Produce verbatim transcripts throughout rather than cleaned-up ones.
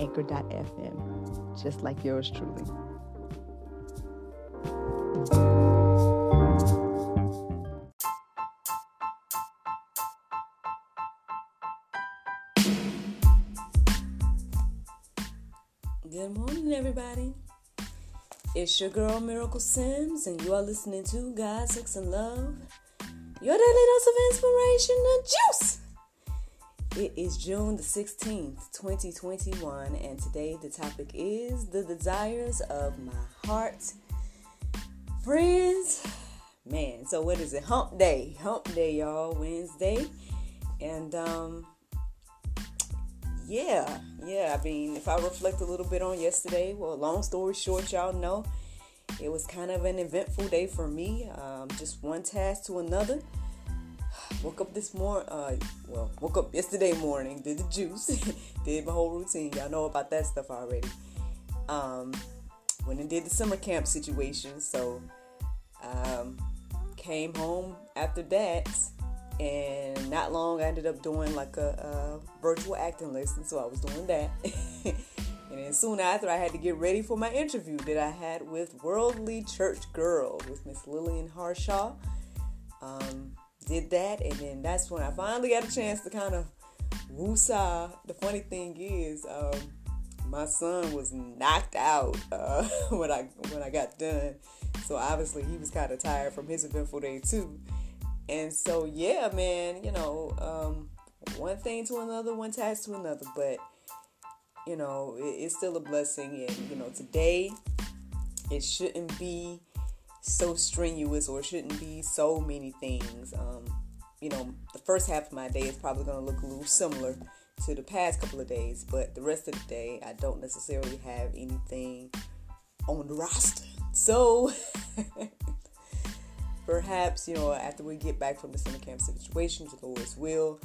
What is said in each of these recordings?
anchor dot f m, just like yours truly. Good morning, everybody. It's your girl, Miracle Sims, and you are listening to God, Sex, and Love, your daily dose of inspiration, The Juice. It is June the sixteenth, twenty twenty-one, and today the topic is the desires of my heart. Friends, man, so what is it? Hump day. Hump day, y'all, Wednesday. And, um, yeah, yeah, I mean, if I reflect a little bit on yesterday, well, long story short, y'all know, it was kind of an eventful day for me, um, just one task to another. Woke up this morning, uh, well, woke up yesterday morning, did the juice, did my whole routine. Y'all know about that stuff already. Um, went and did the summer camp situation, so um, came home after that, and not long I ended up doing like a, a virtual acting lesson, so I was doing that. And then soon after, I had to get ready for my interview that I had with Worldly Church Girl with Miss Lillian Harshaw. Um... Did that, and then that's when I finally got a chance to kind of woosah. The funny thing is, um, my son was knocked out uh, when I when I got done. So obviously he was kind of tired from his eventful day too. And so yeah, man, you know, um, one thing to another, one task to another, but you know, it, it's still a blessing. And you know, today it shouldn't be so strenuous, or shouldn't be so many things. Um, you know, the first half of my day is probably going to look a little similar to the past couple of days, but the rest of the day, I don't necessarily have anything on the roster. So, perhaps, you know, after we get back from the summer camp situation, which the Lord's will,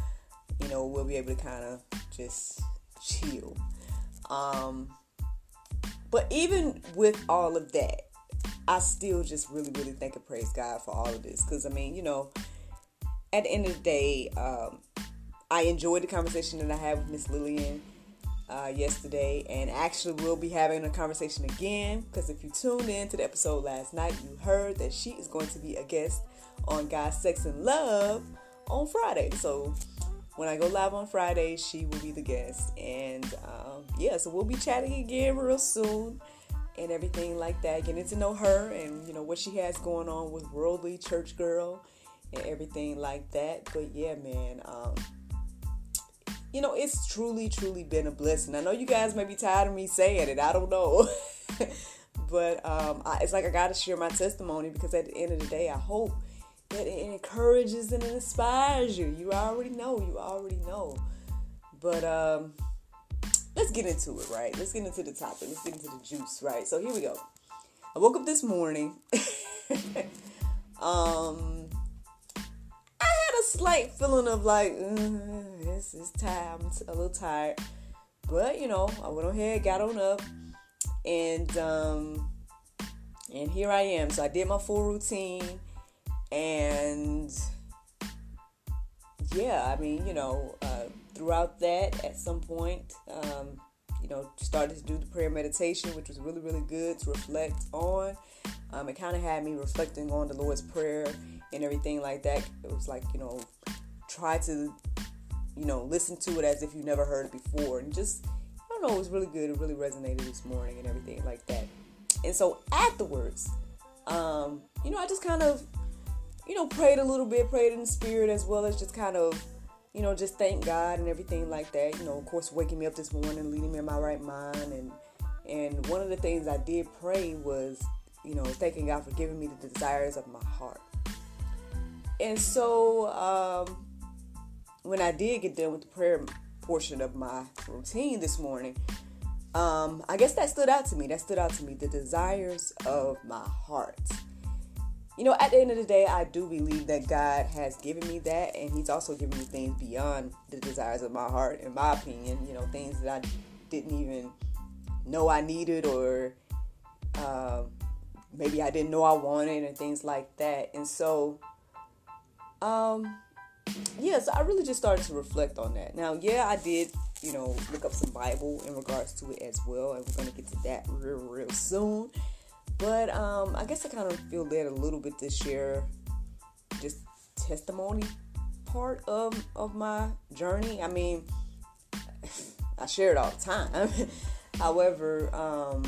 you know, we'll be able to kind of just chill. Um, but even with all of that, I still just really, really think and praise God for all of this. Because, I mean, you know, at the end of the day, um, I enjoyed the conversation that I had with Miss Lillian uh, yesterday. And actually, we'll be having a conversation again. Because if you tuned in to the episode last night, you heard that she is going to be a guest on God, Sex, and Love on Friday. So, when I go live on Friday, she will be the guest. And, um, yeah, so we'll be chatting again real soon. And everything like that, getting to know her and, you know, what she has going on with Worldly Church Girl and everything like that. But yeah, man, um, you know, it's truly, truly been a blessing. I know you guys may be tired of me saying it. I don't know. But um, I, it's like I got to share my testimony, because at the end of the day, I hope that it encourages and it inspires you. You already know. You already know. But, um... let's get into it, right? Let's get into the topic. Let's get into the juice, right? So here we go. I woke up this morning. um, I had a slight feeling of like, mm, this is tired. I'm a little tired. But, you know, I went on ahead, got on up, and um, and here I am. So I did my full routine, and yeah, I mean, you know, uh, throughout that, at some point, um, you know, started to do the prayer meditation, which was really, really good to reflect on. Um, it kind of had me reflecting on the Lord's Prayer and everything like that. It was like, you know, try to, you know, listen to it as if you never heard it before. And just, I don't know, it was really good. It really resonated this morning and everything like that. And so afterwards, um, you know, I just kind of, you know, prayed a little bit, prayed in the spirit, as well as just kind of, you know, just thank God and everything like that. You know, of course, waking me up this morning, leading me in my right mind. And and one of the things I did pray was, you know, thanking God for giving me the desires of my heart. And so um, when I did get done with the prayer portion of my routine this morning, Um, I guess that stood out to me. That stood out to me. The desires of my heart. You know, at the end of the day, I do believe that God has given me that, and he's also given me things beyond the desires of my heart, in my opinion. You know, things that I didn't even know I needed, or uh, maybe I didn't know I wanted, and things like that. And so, um, yeah, so I really just started to reflect on that. Now, yeah, I did, you know, look up some Bible in regards to it as well, and we're going to get to that real, real soon. But um, I guess I kind of feel led a little bit to share just testimony part of, of my journey. I mean, I share it all the time. However, um,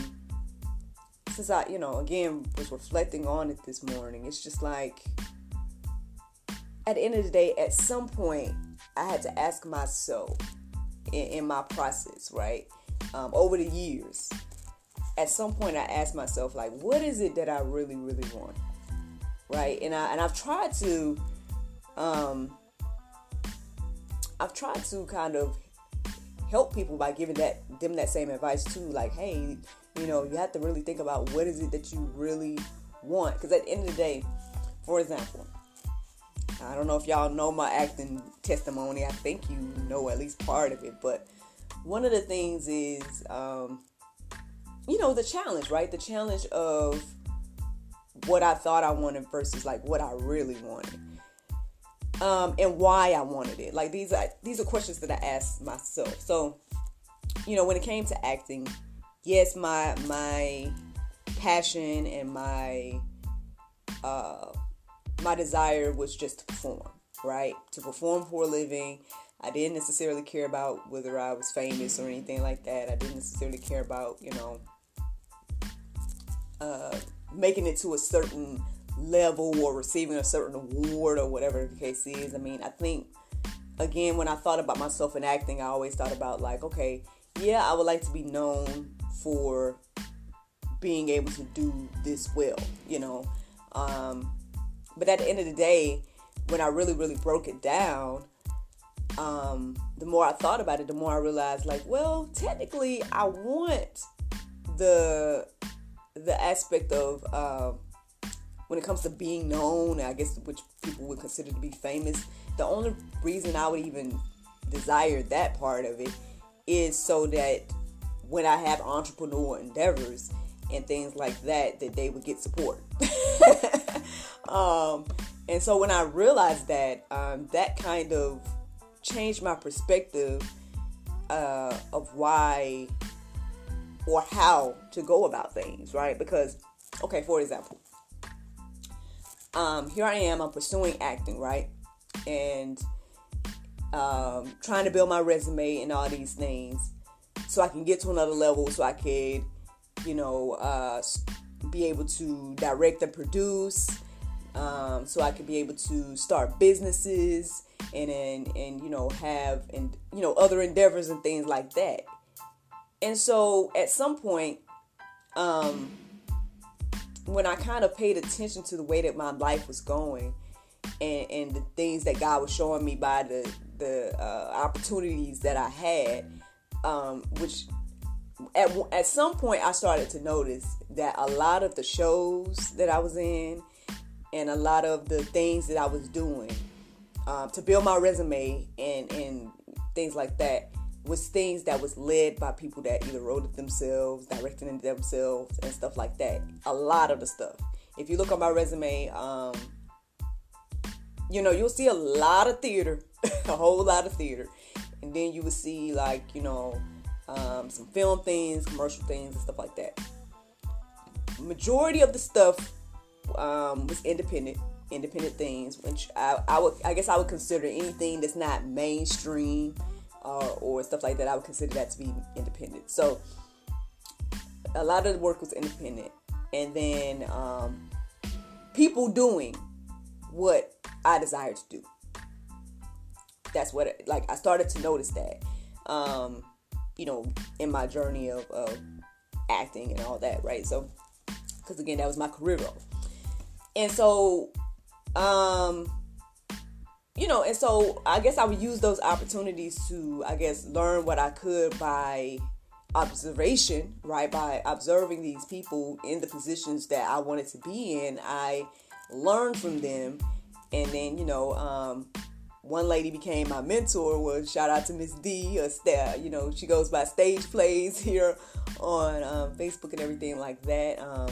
since I, you know, again, was reflecting on it this morning, it's just like, at the end of the day, at some point, I had to ask myself in, in my process, right, um, over the years, at some point I asked myself, like, what is it that I really, really want, right? And I and I've tried to, um, I've tried to kind of help people by giving that them that same advice too, like, hey, you know, you have to really think about what is it that you really want, because at the end of the day, for example, I don't know if y'all know my acting testimony. I think you know at least part of it, but one of the things is, um, you know, the challenge, right? The challenge of what I thought I wanted versus like what I really wanted, um, and why I wanted it. Like these are, these are questions that I asked myself. So, you know, when it came to acting, yes, my, my passion and my, uh, my desire was just to perform, right? To perform for a living. I didn't necessarily care about whether I was famous or anything like that. I didn't necessarily care about, you know, Uh, making it to a certain level or receiving a certain award or whatever the case is. I mean, I think, again, when I thought about myself in acting, I always thought about like, okay, yeah, I would like to be known for being able to do this well, you know. Um, but at the end of the day, when I really, really broke it down, um, the more I thought about it, the more I realized, like, well, technically, I want the... the aspect of, um, when it comes to being known, I guess, which people would consider to be famous, the only reason I would even desire that part of it is so that when I have entrepreneurial endeavors and things like that, that they would get support. um, and so when I realized that, um, that kind of changed my perspective, uh, of why or how to go about things, right? Because, okay, for example, um, here I am, I'm pursuing acting, right? And um, trying to build my resume and all these things so I can get to another level, so I could, you know, uh, be able to direct and produce, um, so I could be able to start businesses and, and, and you know, have, and you know, other endeavors and things like that. And so at some point, um, when I kind of paid attention to the way that my life was going and, and the things that God was showing me by the, the uh, opportunities that I had, um, which at, at some point I started to notice that a lot of the shows that I was in and a lot of the things that I was doing uh, to build my resume and, and things like that, was things that was led by people that either wrote it themselves, directed it themselves, and stuff like that. A lot of the stuff. If you look on my resume, um, you know, you'll see a lot of theater, a whole lot of theater. And then you will see, like, you know, um, some film things, commercial things, and stuff like that. Majority of the stuff um, was independent, independent things, which I, I would, I guess I would consider anything that's not mainstream, Uh, or stuff like that, I would consider that to be independent. So a lot of the work was independent. And then um, people doing what I desired to do. That's what, it, like, I started to notice that, um, you know, in my journey of, of acting and all that, right? So, because again, that was my career role. And so, um... you know, and so I guess I would use those opportunities to, I guess, learn what I could by observation, right, by observing these people in the positions that I wanted to be in, I learned from them. And then, you know, um, one lady became my mentor. Was shout out to Miss D, or Steph, you know, she goes by Stage Plays here on um, Facebook and everything like that, um,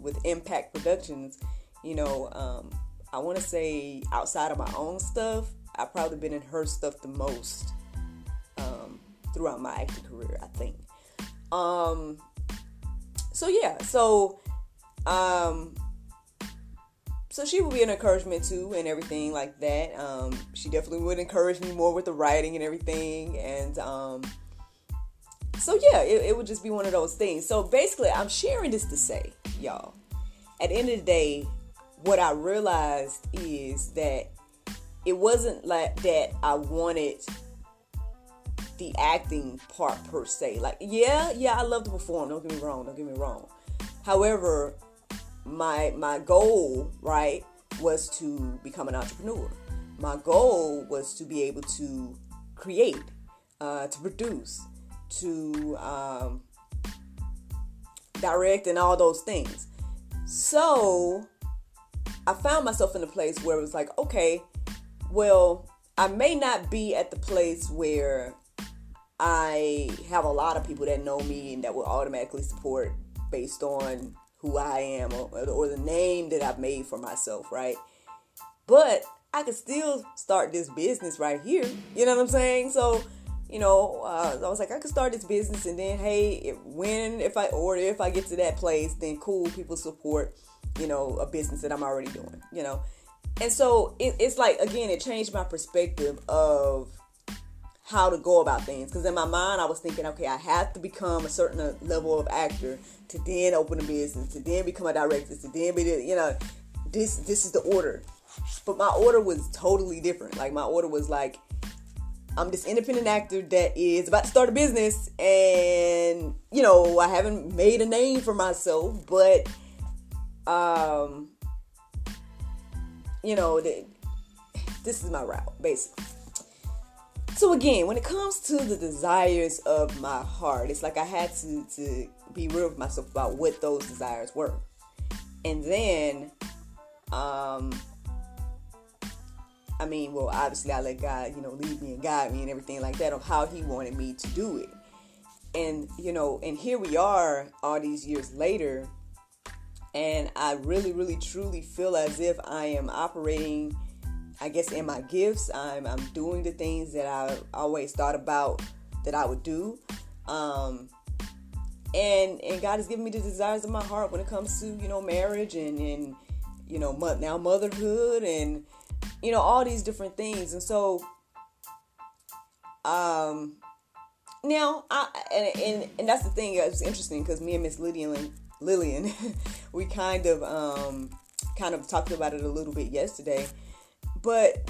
with Impact Productions. You know, um, I want to say outside of my own stuff, I've probably been in her stuff the most um, throughout my acting career, I think. Um, so yeah, so, um, so she would be an encouragement too and everything like that. Um, she definitely would encourage me more with the writing and everything. And, um, so yeah, it, it would just be one of those things. So basically I'm sharing this to say, y'all, at the end of the day, what I realized is that it wasn't like that I wanted the acting part per se. Like, yeah, yeah, I love to perform. Don't get me wrong. Don't get me wrong. However, my my goal, right, was to become an entrepreneur. My goal was to be able to create, uh, to produce, to um, direct, and all those things. So I found myself in a place where it was like, okay, well, I may not be at the place where I have a lot of people that know me and that will automatically support based on who I am, or, or the name that I've made for myself, right? But I could still start this business right here. You know what I'm saying? So, you know, uh, I was like, I could start this business, and then, hey, if, when, if I, or if I get to that place, then cool, people support, you know, a business that I'm already doing, you know? And so it, it's like, again, it changed my perspective of how to go about things. Because in my mind, I was thinking, okay, I have to become a certain level of actor to then open a business, to then become a director, to then be, the, you know, this this is the order. But my order was totally different. Like, my order was like, I'm this independent actor that is about to start a business. And, you know, I haven't made a name for myself, but, um, you know, the, this is my route, basically. So again, when it comes to the desires of my heart, it's like I had to, to be real with myself about what those desires were. And then, um, I mean, well, obviously I let God, you know, lead me and guide me and everything like that of how he wanted me to do it. And, you know, and here we are all these years later, and I really, really, truly feel as if I am operating, I guess, in my gifts. I'm I'm doing the things that I always thought about that I would do. Um, and and God has given me the desires of my heart when it comes to, you know, marriage and, and you know, now motherhood and, you know, all these different things. And so, um, now, I and, and, and that's the thing. It's interesting because me and Miss Lillian, Lillian, we kind of um, kind of talked about it a little bit yesterday, but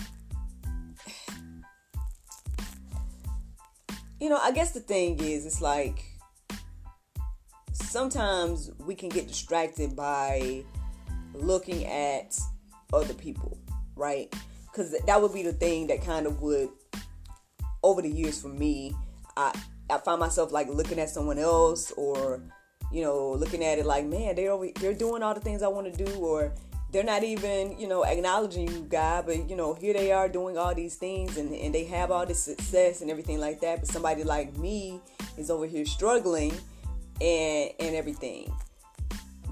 you know, I guess the thing is, it's like sometimes we can get distracted by looking at other people, right? Because that would be the thing that kind of would, over the years for me, I I find myself like looking at someone else, or you know, looking at it like, man, they're over, they're doing all the things I want to do, or they're not even, you know, acknowledging you, God, but, you know, here they are doing all these things, and, and they have all this success and everything like that, but somebody like me is over here struggling and, and everything.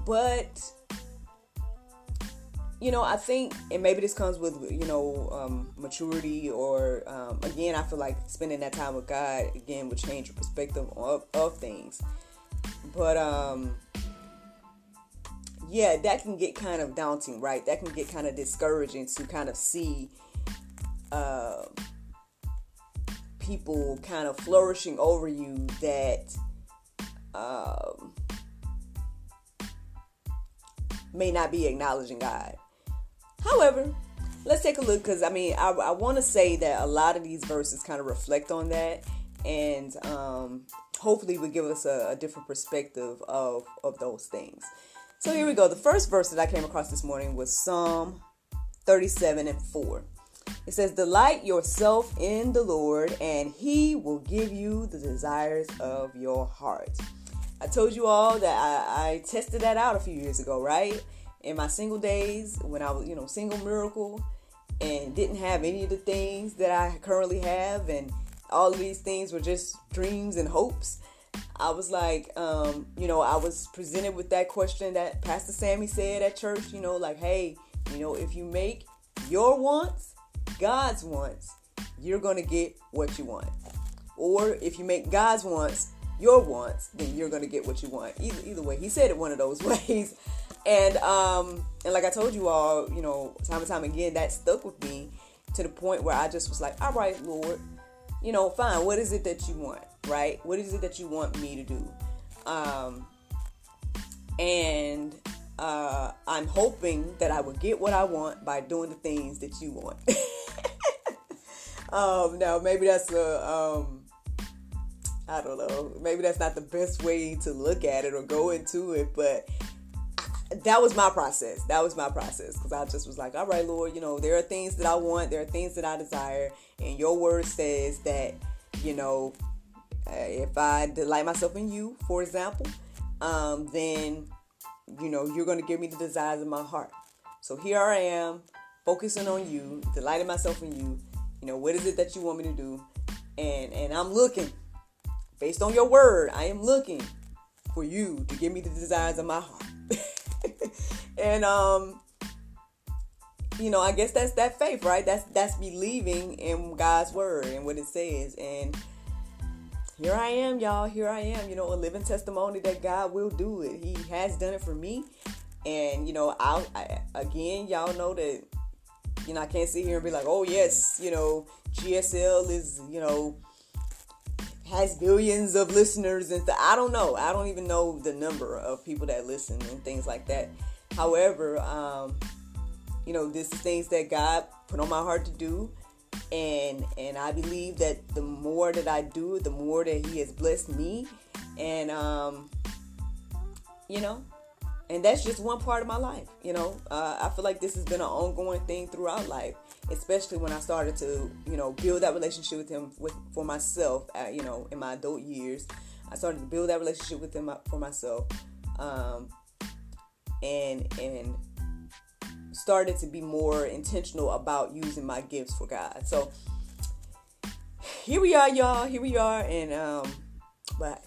But, you know, I think, and maybe this comes with, you know, um, maturity, or, um, again, I feel like spending that time with God, again, would change your perspective of, of things. But, um, yeah, that can get kind of daunting, right? That can get kind of discouraging to kind of see uh, people kind of flourishing over you that um, may not be acknowledging God. However, let's take a look, because, I mean, I, I want to say that a lot of these verses kind of reflect on that, and um, hopefully will give us a, a different perspective of, of those things. So here we go. The first verse that I came across this morning was Psalm thirty-seven and four. It says, delight yourself in the Lord, and he will give you the desires of your heart. I told you all that I, I tested that out a few years ago, right? In my single days, when I was, you know, single miracle and didn't have any of the things that I currently have, and all of these things were just dreams and hopes. I was like, um, you know, I was presented with that question that Pastor Sammy said at church, you know, like, hey, you know, if you make your wants God's wants, you're going to get what you want. Or if you make God's wants your wants, then you're going to get what you want. Either, either way, he said it one of those ways. And, um, and like I told you all, you know, time and time again, that stuck with me to the point where I just was like, all right, Lord, you know, fine. What is it that you want? Right? What is it that you want me to do? Um, and, uh, I'm hoping that I will get what I want by doing the things that you want. um, now maybe that's, a, um, I don't know, maybe that's not the best way to look at it or go into it, but that was my process. That was my process. Because I just was like, all right, Lord, you know, there are things that I want. There are things that I desire. And your word says that, you know, if I delight myself in you, for example, um, then, you know, you're going to give me the desires of my heart. So here I am, focusing on you, delighting myself in you. You know, what is it that you want me to do? And, and I'm looking. Based on your word, I am looking for you to give me the desires of my heart. And, um, you know, I guess that's that faith, right? That's, that's believing in God's word and what it says. And here I am, y'all. Here I am, you know, a living testimony that God will do it. He has done it for me. And, you know, I'll, I, again, y'all know that, you know, I can't sit here and be like, oh yes, you know, G S L is, you know, has billions of listeners and th- I don't know. I don't even know the number of people that listen and things like that. However, um, you know, this is things that God put on my heart to do. And, and I believe that the more that I do it, the more that he has blessed me. And, um, you know, and that's just one part of my life. You know, uh, I feel like this has been an ongoing thing throughout life, especially when I started to, you know, build that relationship with him with, for myself, at, you know, in my adult years. I started to build that relationship with him for myself. Um, and, and, started to be more intentional about using my gifts for God. So here we are, y'all. Here we are. And, um, but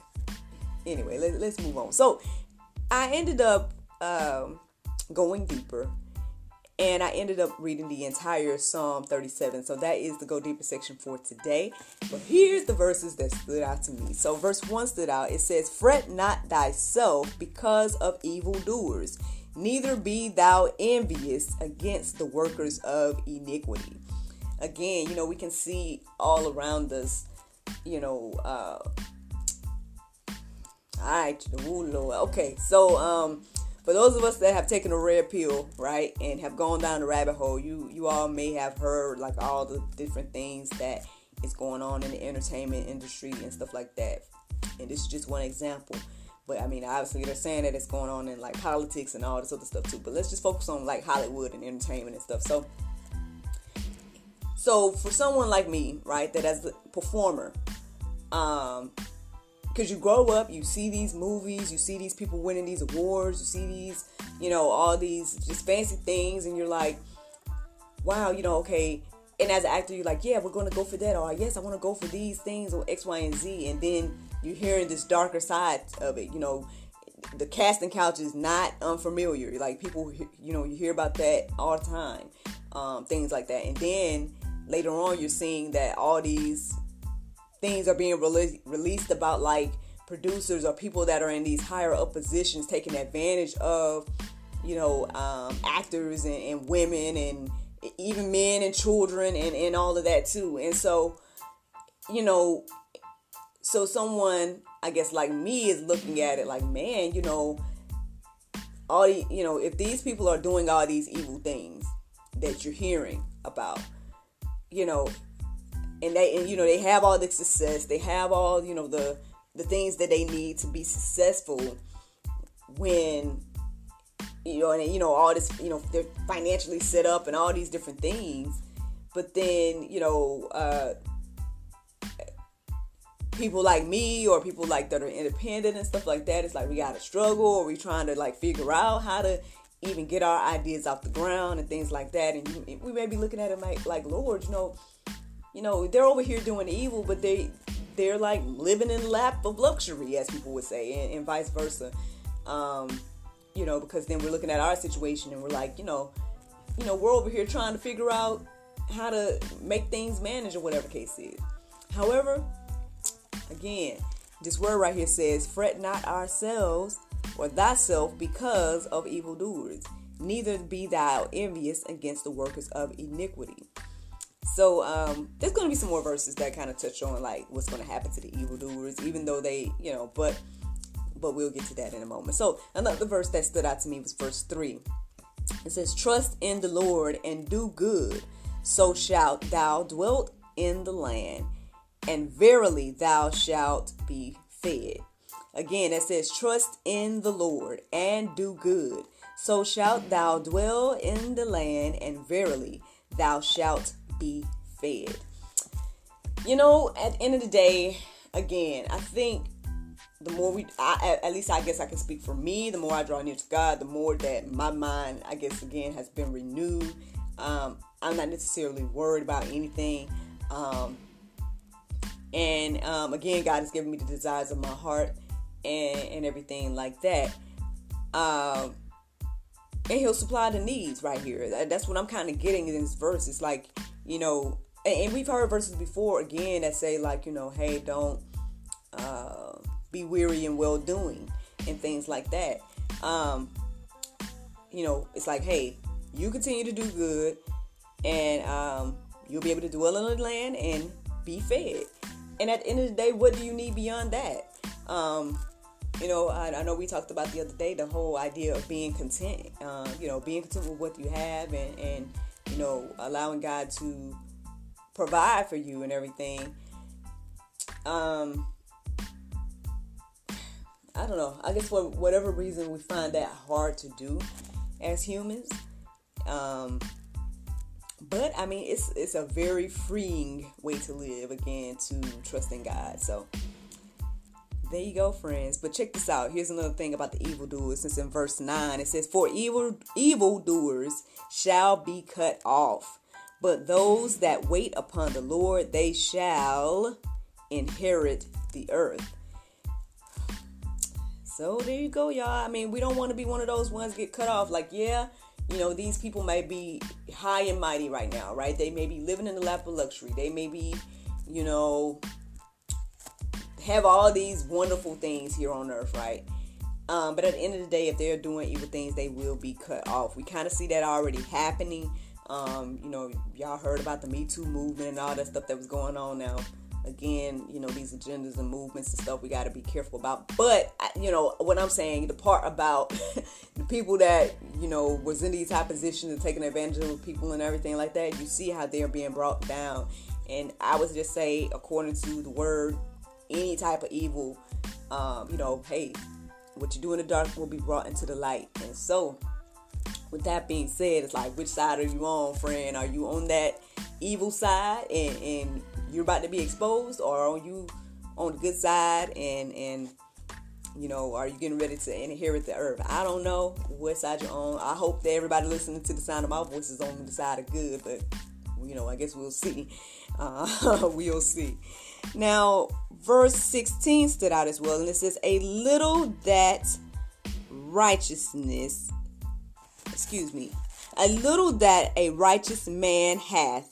anyway, let, let's move on. So I ended up, um, going deeper, and I ended up reading the entire Psalm thirty-seven. So that is the Go Deeper section for today. But here's the verses that stood out to me. So verse one stood out. It says, fret not thyself because of evildoers, neither be thou envious against the workers of iniquity. Again, you know, we can see all around us, you know, uh, all right, ooh, Lord. Okay, so um, for those of us that have taken a red pill, right, and have gone down the rabbit hole, you, you all may have heard, like, all the different things that is going on in the entertainment industry and stuff like that. And this is just one example. But, I mean, obviously, they're saying that it's going on in, like, politics and all this other stuff, too. But let's just focus on, like, Hollywood and entertainment and stuff. So, so for someone like me, right, that as a performer, um, because you grow up, you see these movies, you see these people winning these awards, you see these, you know, all these just fancy things, and you're like, wow, you know, okay. And as an actor, you're like, yeah, we're going to go for that, or yes, I want to go for these things, or X, Y, and Z, and then you're hearing this darker side of it. You know, the casting couch is not unfamiliar. Like, people, you know, you hear about that all the time, um, things like that. And then later on, you're seeing that all these things are being rele- released about, like, producers or people that are in these higher up positions taking advantage of, you know, um, actors and, and women and even men and children and, and all of that too. And so, you know, so someone, I guess, like me is looking at it like, man, you know, all the, you know, if these people are doing all these evil things that you're hearing about, you know, and they, and, you know, they have all the success, they have all, you know, the, the things that they need to be successful when, you know, and, you know, all this, you know, they're financially set up and all these different things, But then, you know, uh, people like me or people like that are independent and stuff like that, it's like we got to struggle, or we trying to like figure out how to even get our ideas off the ground and things like that. And you, we may be looking at it like, like, Lord, you know, you know, they're over here doing evil, but they, they're like living in the lap of luxury, as people would say, and, and vice versa. Um, you know, because then we're looking at our situation and we're like, you know, you know, we're over here trying to figure out how to make things manage or whatever case is. However, again, this word right here says, fret not ourselves or thyself because of evildoers, neither be thou envious against the workers of iniquity. So um, there's going to be some more verses that kind of touch on like what's going to happen to the evildoers, even though they, you know, but but we'll get to that in a moment. So another verse that stood out to me was verse three. It says, trust in the Lord and do good, so shalt thou dwell in the land, and verily thou shalt be fed. Again, it says, trust in the Lord and do good, so shalt thou dwell in the land, and verily thou shalt be fed. You know, at the end of the day, again, I think the more we, I, at least I guess I can speak for me, the more I draw near to God, the more that my mind, I guess, again, has been renewed. Um, I'm not necessarily worried about anything. Um, and um, again, God has given me the desires of my heart and, and everything like that. Um, and he'll supply the needs right here. That's what I'm kind of getting in this verse. It's like, you know, and we've heard verses before, again, that say like, you know, hey, don't uh, be weary in well-doing and things like that. Um, you know, it's like, hey, you continue to do good and um, you'll be able to dwell in the land and be fed. And at the end of the day, what do you need beyond that? Um, you know, I, I know we talked about the other day, the whole idea of being content, uh, you know, being content with what you have and, and you know, allowing God to provide for you and everything. Um, I don't know. I guess for whatever reason we find that hard to do as humans. Um, but I mean, it's, it's a very freeing way to live, again, to trust in God. So there you go, friends. But check this out. Here's another thing about the evildoers. Since in verse nine, it says, for evil, evildoers shall be cut off, but those that wait upon the Lord, they shall inherit the earth. So there you go, y'all. I mean, we don't want to be one of those ones get cut off. Like, yeah, you know, these people may be high and mighty right now, right? They may be living in the lap of luxury. They may be, you know, have all these wonderful things here on earth, right? Um, but at the end of the day, if they're doing evil things, they will be cut off. We kind of see that already happening. Um, you know, y'all heard about the Me Too movement and all that stuff that was going on now. Again, you know, these agendas and movements and stuff we got to be careful about. But, you know, what I'm saying, the part about the people that, you know, was in these high positions and taking advantage of people and everything like that, you see how they're being brought down. And I would just say, according to the word, any type of evil, um, you know, hey, what you do in the dark will be brought into the light. And so, with that being said, it's like, which side are you on, friend? Are you on that evil side and, and you're about to be exposed, or are you on the good side and, and you know, are you getting ready to inherit the earth? I don't know what side you're on. I hope that everybody listening to the sound of my voice is on the side of good, but, you know, I guess we'll see. Uh, we'll see. Now, verse sixteen stood out as well, and it says, a little that righteousness, excuse me, a little that a righteous man hath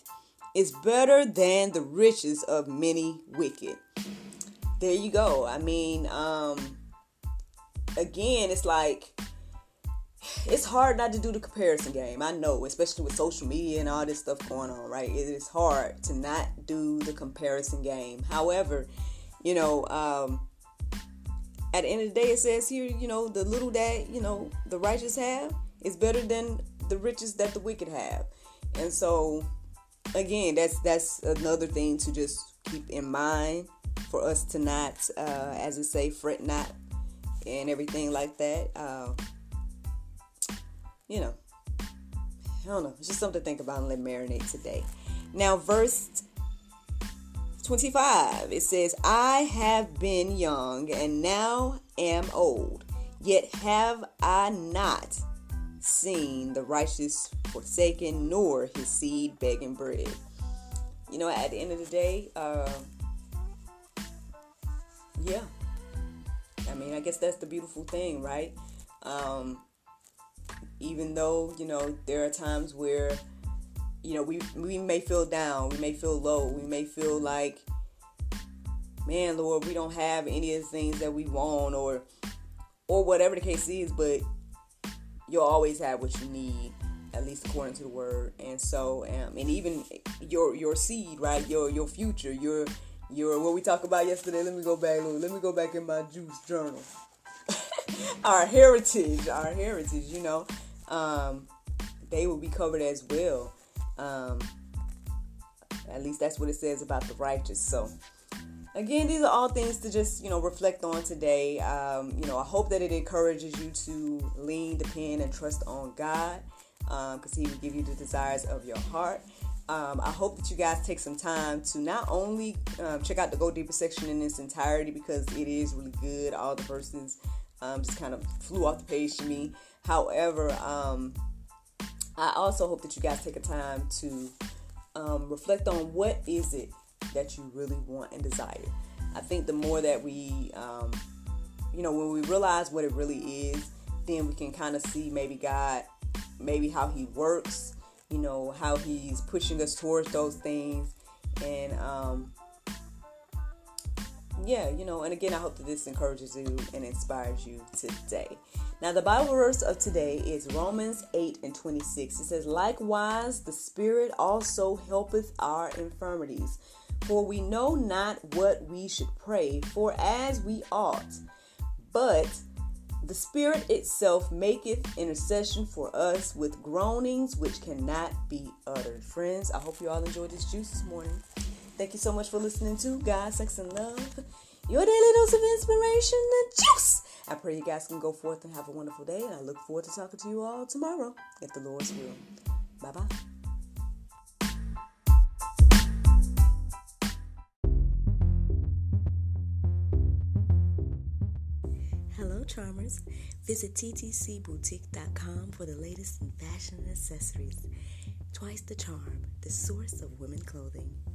is better than the riches of many wicked. There you go. I mean, um, again, it's like, it's hard not to do the comparison game. I know, especially with social media and all this stuff going on, right? It is hard to not do the comparison game. However, you know, um, at the end of the day, it says here, you know, the little that, you know, the righteous have is better than the riches that the wicked have. And so, again, that's that's another thing to just keep in mind for us to not, uh, as we say, fret not and everything like that. Uh, you know, I don't know. It's just something to think about and let marinate today. Now, verse twenty-five, it says, I have been young and now am old, yet have I not seen the righteous forsaken, nor his seed begging bread. You know, at the end of the day, uh, yeah. I mean, I guess that's the beautiful thing, right? Um, even though, you know, there are times where, you know, we we may feel down, we may feel low, we may feel like, man, Lord, we don't have any of the things that we want, or or whatever the case is, but you'll always have what you need, at least according to the word. And so, um, and even your your seed, right? Your your future, your your what we talked about yesterday. Let me go back. Let me go back in my juice journal. Our heritage, our heritage. You know, um, they will be covered as well. Um, at least that's what it says about the righteous. So, again, these are all things to just, you know, reflect on today. Um, you know, I hope that it encourages you to lean, depend, and trust on God, because um, He will give you the desires of your heart. Um, I hope that you guys take some time to not only um, check out the Go Deeper section in its entirety, because it is really good. All the verses um, just kind of flew off the page to me. However, um, I also hope that you guys take a time to um, reflect on what is it that you really want and desire. I think the more that we, um, you know, when we realize what it really is, then we can kind of see maybe God, maybe how He works, you know, how He's pushing us towards those things. And, um, yeah, you know, and again, I hope that this encourages you and inspires you today. Now, the Bible verse of today is Romans eight and twenty-six. It says, likewise, the Spirit also helpeth our infirmities. For we know not what we should pray for as we ought, but the Spirit itself maketh intercession for us with groanings which cannot be uttered. Friends, I hope you all enjoyed this juice this morning. Thank you so much for listening to God, Sex, and Love, your daily dose of inspiration, the juice. I pray you guys can go forth and have a wonderful day, and I look forward to talking to you all tomorrow, if the Lord's will. Bye-bye. Charmers, visit t t c boutique dot com for the latest in fashion and accessories. Twice the Charm, the source of women's clothing.